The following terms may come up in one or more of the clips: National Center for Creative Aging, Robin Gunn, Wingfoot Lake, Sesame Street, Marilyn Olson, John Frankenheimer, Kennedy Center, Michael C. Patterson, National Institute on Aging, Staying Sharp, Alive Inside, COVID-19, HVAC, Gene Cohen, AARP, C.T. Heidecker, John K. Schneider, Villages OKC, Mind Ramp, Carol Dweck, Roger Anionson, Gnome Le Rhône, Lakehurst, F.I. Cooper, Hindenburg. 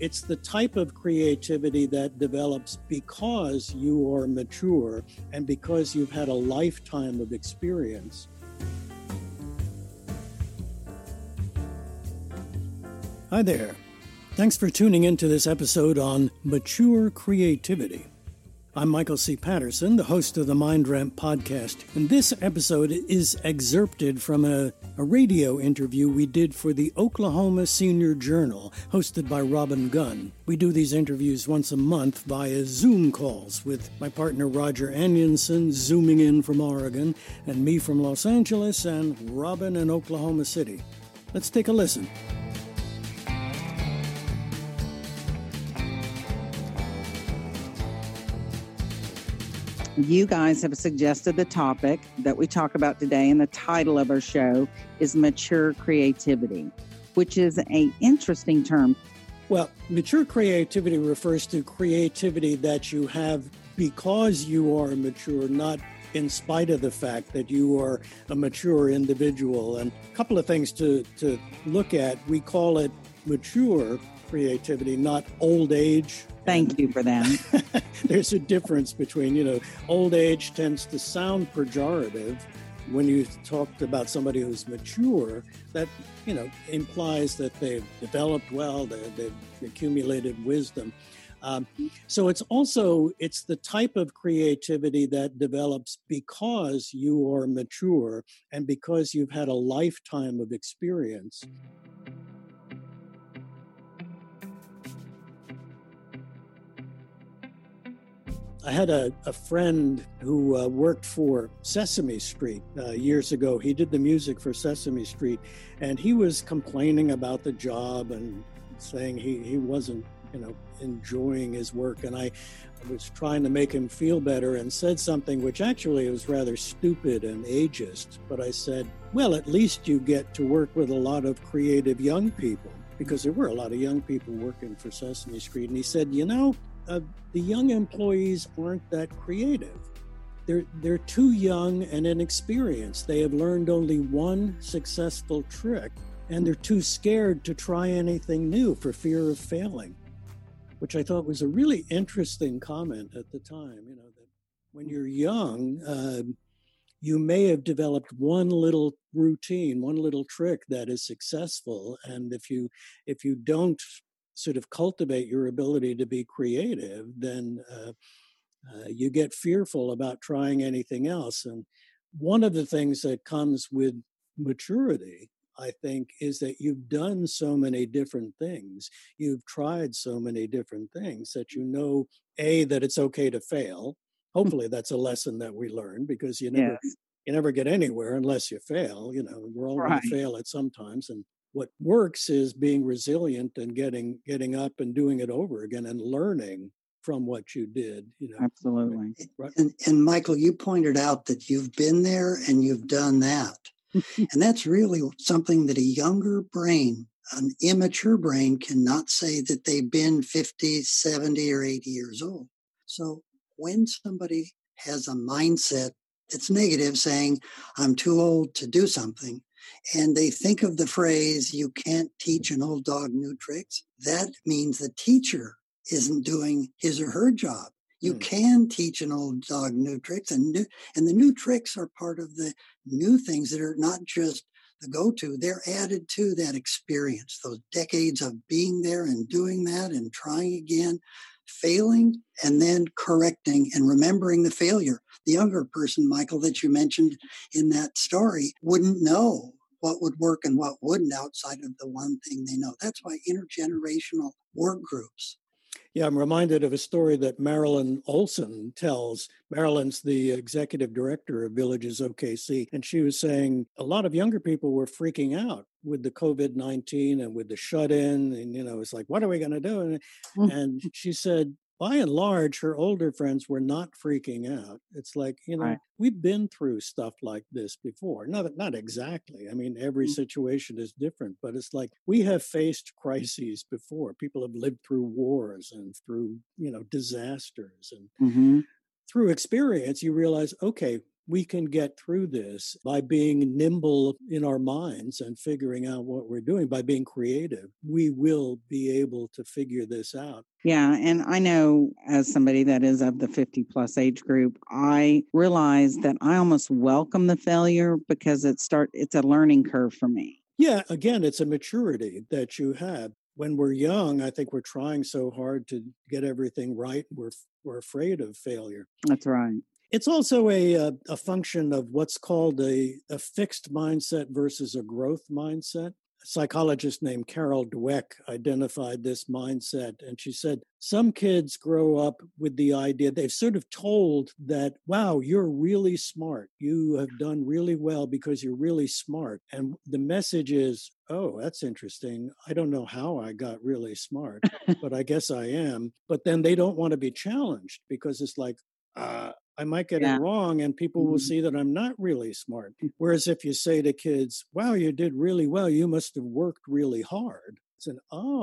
It's the type of creativity that develops because you are mature and because you've had a lifetime of experience. Hi there. Thanks for tuning into this episode on mature creativity. I'm Michael C. Patterson, the host of the Mind Ramp podcast, and this episode is excerpted from a radio interview we did for the Oklahoma Senior Journal, hosted by Robin Gunn. We do these interviews once a month via Zoom calls with my partner Roger Anionson, zooming in from Oregon, and me from Los Angeles, and Robin in Oklahoma City. Let's take a listen. You guys have suggested the topic that we talk about today, and the title of our show is mature creativity, which is an interesting term. Well, mature creativity refers to creativity that you have because you are mature, not in spite of the fact that you are a mature individual. And a couple of things to look at. We call it mature creativity, not old age. Thank you for that. There's a difference between, old age tends to sound pejorative. When you talked about somebody who's mature, that, implies that they've developed well, they've accumulated wisdom. So it's the type of creativity that develops because you are mature and because you've had a lifetime of experience. I had a friend who worked for Sesame Street years ago. He did the music for Sesame Street, and he was complaining about the job and saying he wasn't, enjoying his work. And I was trying to make him feel better and said something which actually was rather stupid and ageist. But I said, well, at least you get to work with a lot of creative young people, because there were a lot of young people working for Sesame Street. And he said, the young employees aren't that creative. They're too young and inexperienced. They have learned only one successful trick, and they're too scared to try anything new for fear of failing, which I thought was a really interesting comment at the time. That when you're young, you may have developed one little routine, one little trick that is successful, and if you don't sort of cultivate your ability to be creative, then you get fearful about trying anything else. And one of the things that comes with maturity, I think, is that you've done so many different things. You've tried so many different things that that it's okay to fail. Hopefully that's a lesson that we learn, because you never get anywhere unless you fail. We're all going to fail at some times. And what works is being resilient and getting up and doing it over again and learning from what you did. Absolutely. Right? And Michael, you pointed out that you've been there and you've done that. And that's really something that a younger brain, an immature brain, cannot say that they've been 50, 70, or 80 years old. So when somebody has a mindset that's negative, saying, I'm too old to do something, and they think of the phrase, you can't teach an old dog new tricks, that means the teacher isn't doing his or her job. You can teach an old dog new tricks, and the new tricks are part of the new things that are not just the go-to. They're added to that experience, those decades of being there and doing that and trying again, failing, and then correcting and remembering the failure. The younger person, Michael, that you mentioned in that story wouldn't know what would work and what wouldn't outside of the one thing they know. That's why intergenerational work groups. Yeah, I'm reminded of a story that Marilyn Olson tells. Marilyn's the executive director of Villages OKC, and she was saying a lot of younger people were freaking out with the COVID-19 and with the shut-in, and it's like, what are we going to do? And she said, by and large, her older friends were not freaking out. It's like, we've been through stuff like this before. Not exactly. I mean, every situation is different, but it's like we have faced crises before. People have lived through wars and through, disasters. And through experience, you realize, okay, we can get through this by being nimble in our minds and figuring out what we're doing, by being creative. We will be able to figure this out. Yeah. And I know as somebody that is of the 50 plus age group, I realized that I almost welcome the failure because it's a learning curve for me. Yeah. Again, it's a maturity that you have. When we're young, I think we're trying so hard to get everything right. We're afraid of failure. That's right. It's also a function of what's called a fixed mindset versus a growth mindset. A psychologist named Carol Dweck identified this mindset, and she said, some kids grow up with the idea, they've sort of told that, wow, you're really smart. You have done really well because you're really smart. And the message is, oh, that's interesting. I don't know how I got really smart, but I guess I am. But then they don't want to be challenged because it's like, I might get it wrong and people will see that I'm not really smart. Whereas if you say to kids, wow, you did really well, you must have worked really hard. It's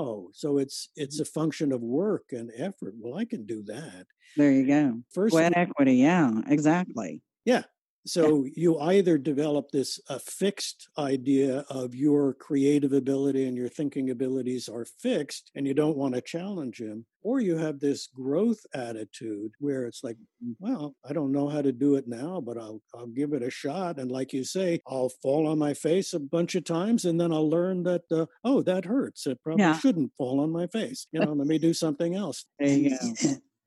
so it's a function of work and effort. Well, I can do that. There you go. Sweat equity, yeah, exactly. Yeah. So you either develop this a fixed idea of your creative ability and your thinking abilities are fixed and you don't want to challenge them, or you have this growth attitude where it's like, well, I don't know how to do it now, but I'll give it a shot. And like you say, I'll fall on my face a bunch of times and then I'll learn that, oh, that hurts. It probably shouldn't fall on my face. You know, let me do something else. There you go.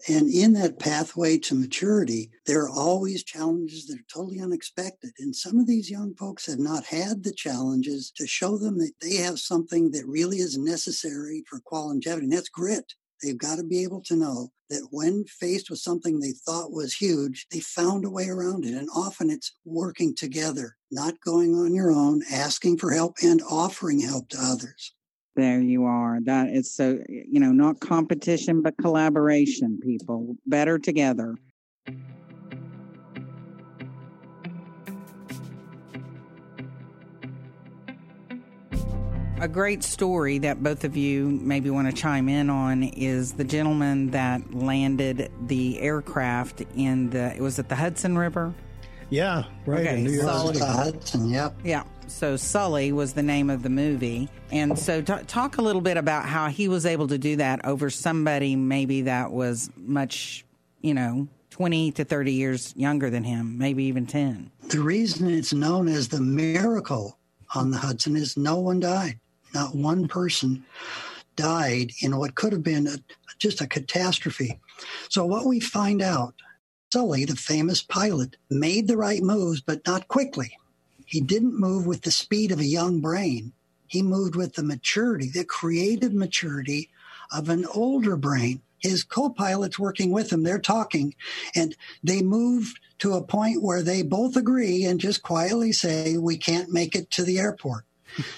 And in that pathway to maturity, there are always challenges that are totally unexpected. And some of these young folks have not had the challenges to show them that they have something that really is necessary for longevity, and that's grit. They've got to be able to know that when faced with something they thought was huge, they found a way around it. And often it's working together, not going on your own, asking for help and offering help to others. There you are. That is so, you know, not competition, but collaboration, people. Better together. A great story that both of you maybe want to chime in on is the gentleman that landed the aircraft was it the Hudson River? Yeah, right. Okay, in New York City. Hudson, yep. Yeah. So Sully was the name of the movie. And so talk a little bit about how he was able to do that over somebody maybe that was much, 20 to 30 years younger than him, maybe even 10. The reason it's known as the miracle on the Hudson is no one died. Not one person died in what could have been just a catastrophe. So what we find out, Sully, the famous pilot, made the right moves, but not quickly. He didn't move with the speed of a young brain. He moved with the maturity, the creative maturity of an older brain. His co-pilot's working with him. They're talking. And they moved to a point where they both agree and just quietly say, we can't make it to the airport.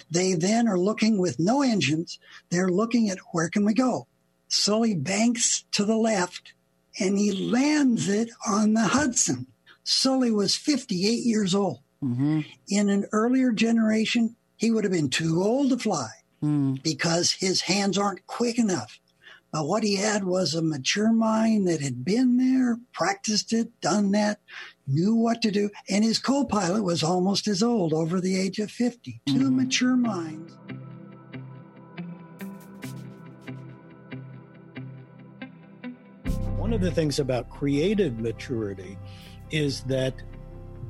They then are looking with no engines. They're looking at where can we go? Sully banks to the left, and he lands it on the Hudson. Sully was 58 years old. Mm-hmm. In an earlier generation, he would have been too old to fly because his hands aren't quick enough. But what he had was a mature mind that had been there, practiced it, done that, knew what to do. And his co-pilot was almost as old, over the age of 50. Two mature minds. One of the things about creative maturity is that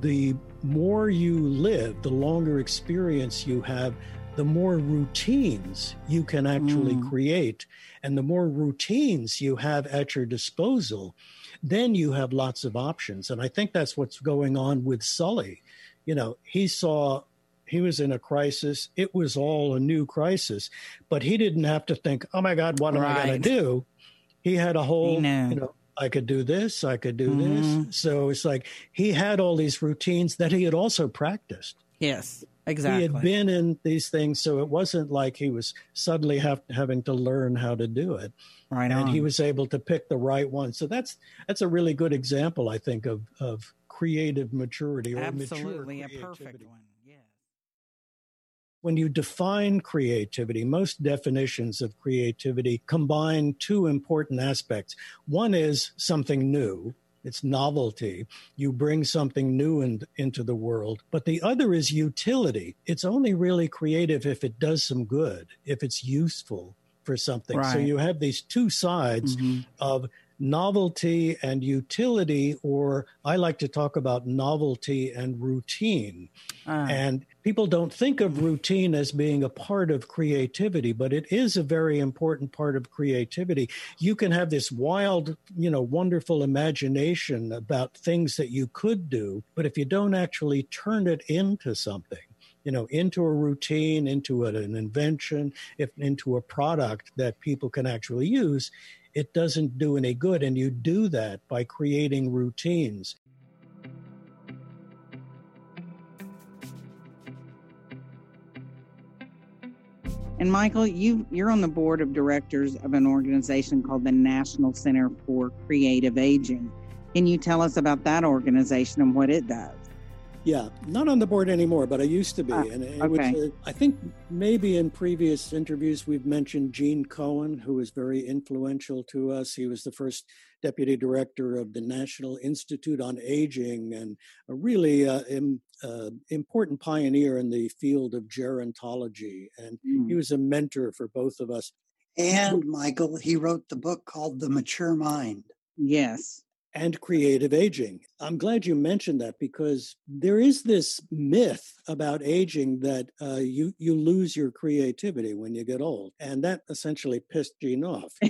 the more you live, the longer experience you have, the more routines you can actually create. And the more routines you have at your disposal, then you have lots of options. And I think that's what's going on with Sully. You know, he was in a crisis. It was all a new crisis, but he didn't have to think, oh my God, what am I going to do? He had a whole, I could do this, I could do this. So it's like he had all these routines that he had also practiced. Yes, exactly. He had been in these things, so it wasn't like he was suddenly having to learn how to do it. Right on. And he was able to pick the right one. So that's a really good example, I think, of creative maturity or mature creativity. A perfect one. When you define creativity, most definitions of creativity combine two important aspects. One is something new, It's novelty. You bring something new into the world. But the other is utility. It's only really creative if it does some good, if it's useful for something. Right. So you have these two sides mm-hmm. of novelty and utility, or I like to talk about novelty and routine. And people don't think of routine as being a part of creativity, but it is a very important part of creativity. You can have this wild, wonderful imagination about things that you could do, but if you don't actually turn it into something, into a routine, into an invention, into a product that people can actually use, it doesn't do any good, and you do that by creating routines. And Michael, you're on the board of directors of an organization called the National Center for Creative Aging. Can you tell us about that organization and what it does? Yeah, not on the board anymore, but I used to be. I think maybe in previous interviews we've mentioned Gene Cohen, who was very influential to us. He was the first deputy director of the National Institute on Aging and a really important pioneer in the field of gerontology. And he was a mentor for both of us. And, Michael, he wrote the book called The Mature Mind. Yes. And creative aging. I'm glad you mentioned that, because there is this myth about aging that you lose your creativity when you get old. And that essentially pissed Gene off. I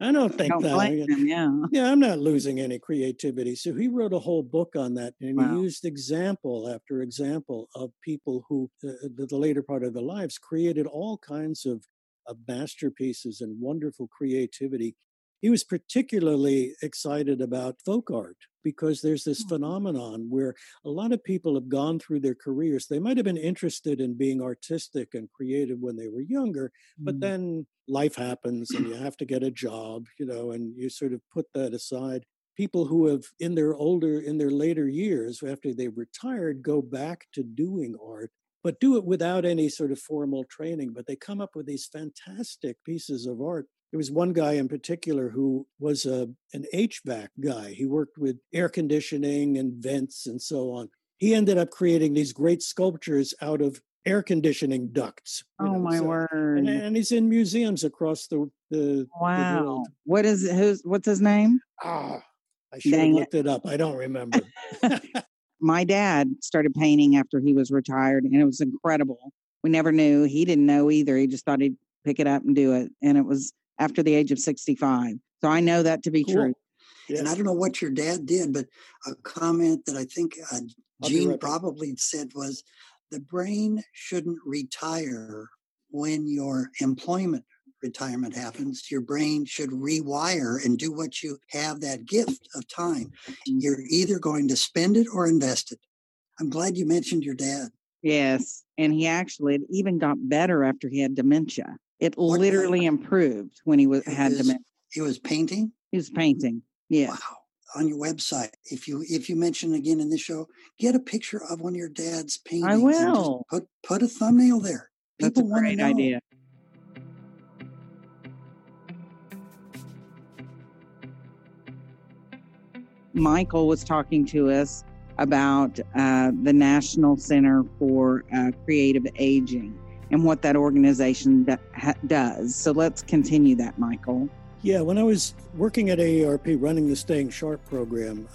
don't think don't that. I'm not losing any creativity. So he wrote a whole book on that. And he used example after example of people who, the later part of their lives, created all kinds of masterpieces and wonderful creativity. He was particularly excited about folk art, because there's this phenomenon where a lot of people have gone through their careers. They might have been interested in being artistic and creative when they were younger, but then life happens and you have to get a job, and you sort of put that aside. People who have in their later years, after they've retired, go back to doing art, but do it without any sort of formal training. But they come up with these fantastic pieces of art. There was one guy in particular who was an HVAC guy. He worked with air conditioning and vents and so on. He ended up creating these great sculptures out of air conditioning ducts. Word. And he's in museums across the world. What is it? What's his name? I should have looked it up. I don't remember. My dad started painting after he was retired, and it was incredible. We never knew. He didn't know either. He just thought he'd pick it up and do it. And it was after the age of 65. So I know that to be true. Yes. And I don't know what your dad did, but a comment that I think Gene probably said was, the brain shouldn't retire when your employment retirement happens. Your brain should rewire and do what you have that gift of time. You're either going to spend it or invest it. I'm glad you mentioned your dad. Yes. And he actually, it even got better after he had dementia. It literally improved when he had dementia. He was painting? He was painting, yes. Wow. On your website, if you mention again in this show, get a picture of one of your dad's paintings. I will. Put a thumbnail there. People want to know. That's a great idea. Michael was talking to us about the National Center for Creative Aging and what that organization does. So let's continue that, Michael. Yeah, when I was working at AARP running the Staying Sharp program,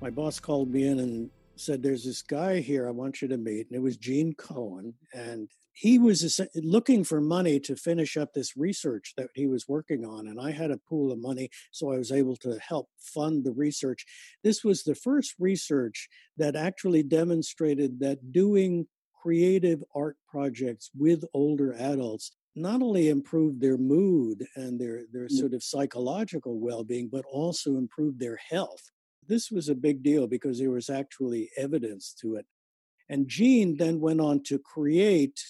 my boss called me in and said, there's this guy here I want you to meet. And it was Gene Cohen. And he was looking for money to finish up this research that he was working on. And I had a pool of money, so I was able to help fund the research. This was the first research that actually demonstrated that doing creative art projects with older adults not only improved their mood and their sort of psychological well-being, but also improved their health. This was a big deal because there was actually evidence to it. And Gene then went on to create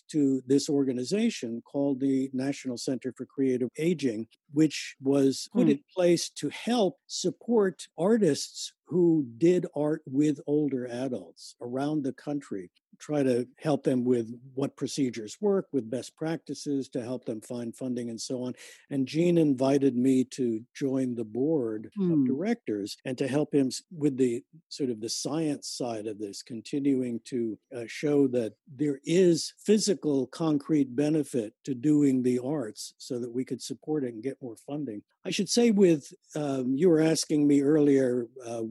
this organization called the National Center for Creative Aging, which was put in place to help support artists who did art with older adults around the country. try to help them with what procedures work, with best practices, to help them find funding and so on. And Gene invited me to join the board of directors and to help him with the sort of the science side of this, continuing to show that there is physical concrete benefit to doing the arts so that we could support it and get more funding. I should say with, you were asking me earlier,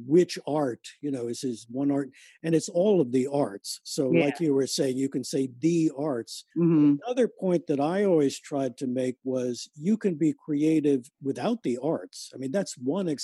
which art, you know, is one art, and it's all of the arts. So like you were saying, you can say the arts. Mm-hmm. Another point that I always tried to make was you can be creative without the arts. I mean, that's one expression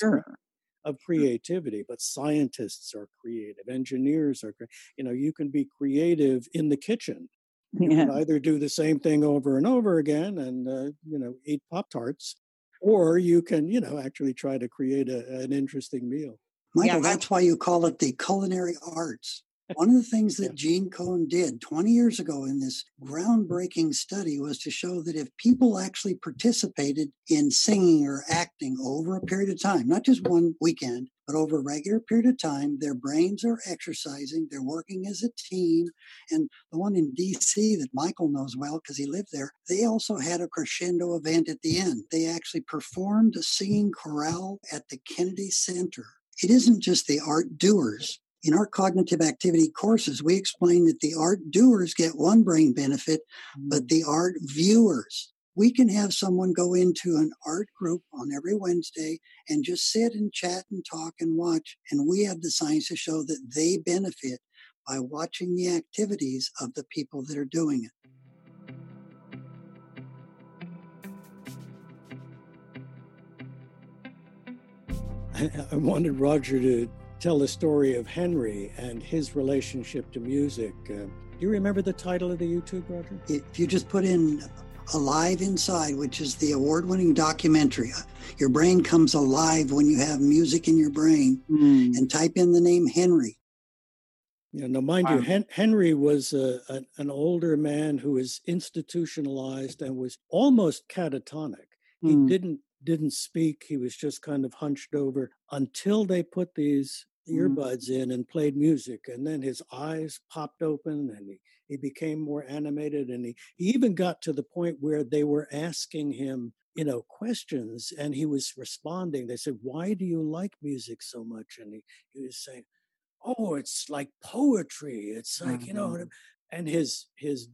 of creativity, but scientists are creative, engineers are, you know, you can be creative in the kitchen. You can either do the same thing over and over again and, you know, eat Pop-Tarts, or you can, you know, actually try to create an interesting meal. Michael, that's why you call it the culinary arts. One of the things that Gene Cohen did 20 years ago in this groundbreaking study was to show that if people actually participated in singing or acting over a period of time, not just one weekend, but over a regular period of time, their brains are exercising, they're working as a team. And the one in D.C. that Michael knows well because he lived there, they also had a crescendo event at the end. They actually performed a singing chorale at the Kennedy Center. It isn't just the art doers. In our cognitive activity courses, we explain that the art doers get one brain benefit, but the art viewers, we can have someone go into an art group on every Wednesday and just sit and chat and talk and watch. And we have the science to show that they benefit by watching the activities of the people that are doing it. I wanted Roger to tell the story of Henry and his relationship to music. Do you remember the title of the YouTube, Roger? If you just put in Alive Inside, which is the award-winning documentary, your brain comes alive when you have music in your brain, and type in the name Henry. Yeah, now, mind you, Henry was an older man who was institutionalized and was almost catatonic. He didn't speak. He was just kind of hunched over until they put these earbuds in and played music. And then his eyes popped open and he became more animated. And he even got to the point where they were asking him, you know, questions, and he was responding. They said, "Why do you like music so much?" And he was saying, "Oh, it's like poetry. It's like, you know." And his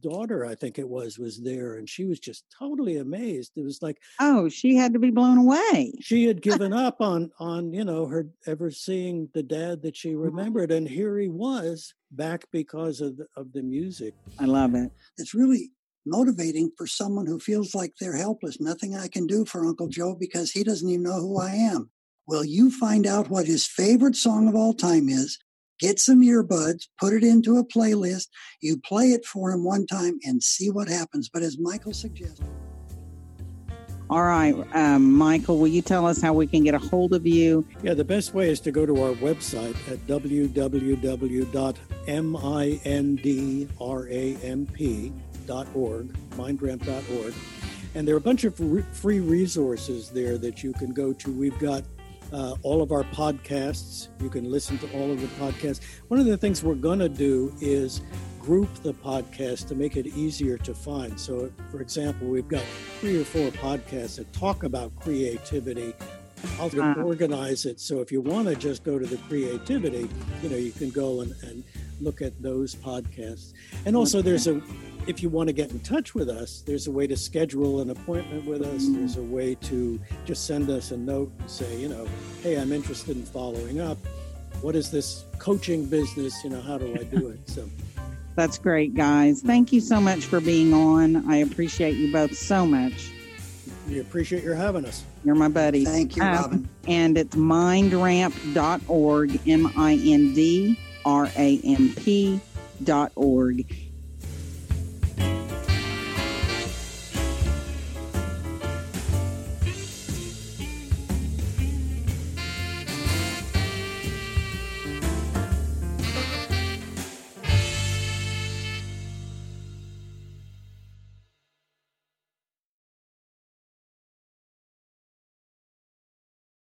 daughter, I think it was there, and she was just totally amazed. It was like, oh, she had to be blown away. She had given up on you know, her ever seeing the dad that she remembered, and here he was back because of the music. I love it. It's really motivating for someone who feels like they're helpless. Nothing I can do for Uncle Joe because he doesn't even know who I am. Well, you find out what his favorite song of all time is. Get some earbuds, put it into a playlist, you play it for him one time and see what happens. But as Michael suggested. All right, Michael, will you tell us how we can get a hold of you? Yeah, the best way is to go to our website at www.mindramp.org, mindramp.org. And there are a bunch of free resources there that you can go to. We've got all of our podcasts. You can listen to all of the podcasts. One of the things we're going to do is group the podcast to make it easier to find. So, for example, we've got 3 or 4 podcasts that talk about creativity. I'll organize it. So if you want to just go to the creativity, you know, you can go and look at those podcasts. And also if you want to get in touch with us, there's a way to schedule an appointment with us. There's a way to just send us a note and say, you know, hey, I'm interested in following up. What is this coaching business? You know, how do I do it? So that's great, guys. Thank you so much for being on. I appreciate you both so much. We appreciate your having us. You're my buddy. Thank you, Robin. And it's mindramp.org, MINDRAMP.org.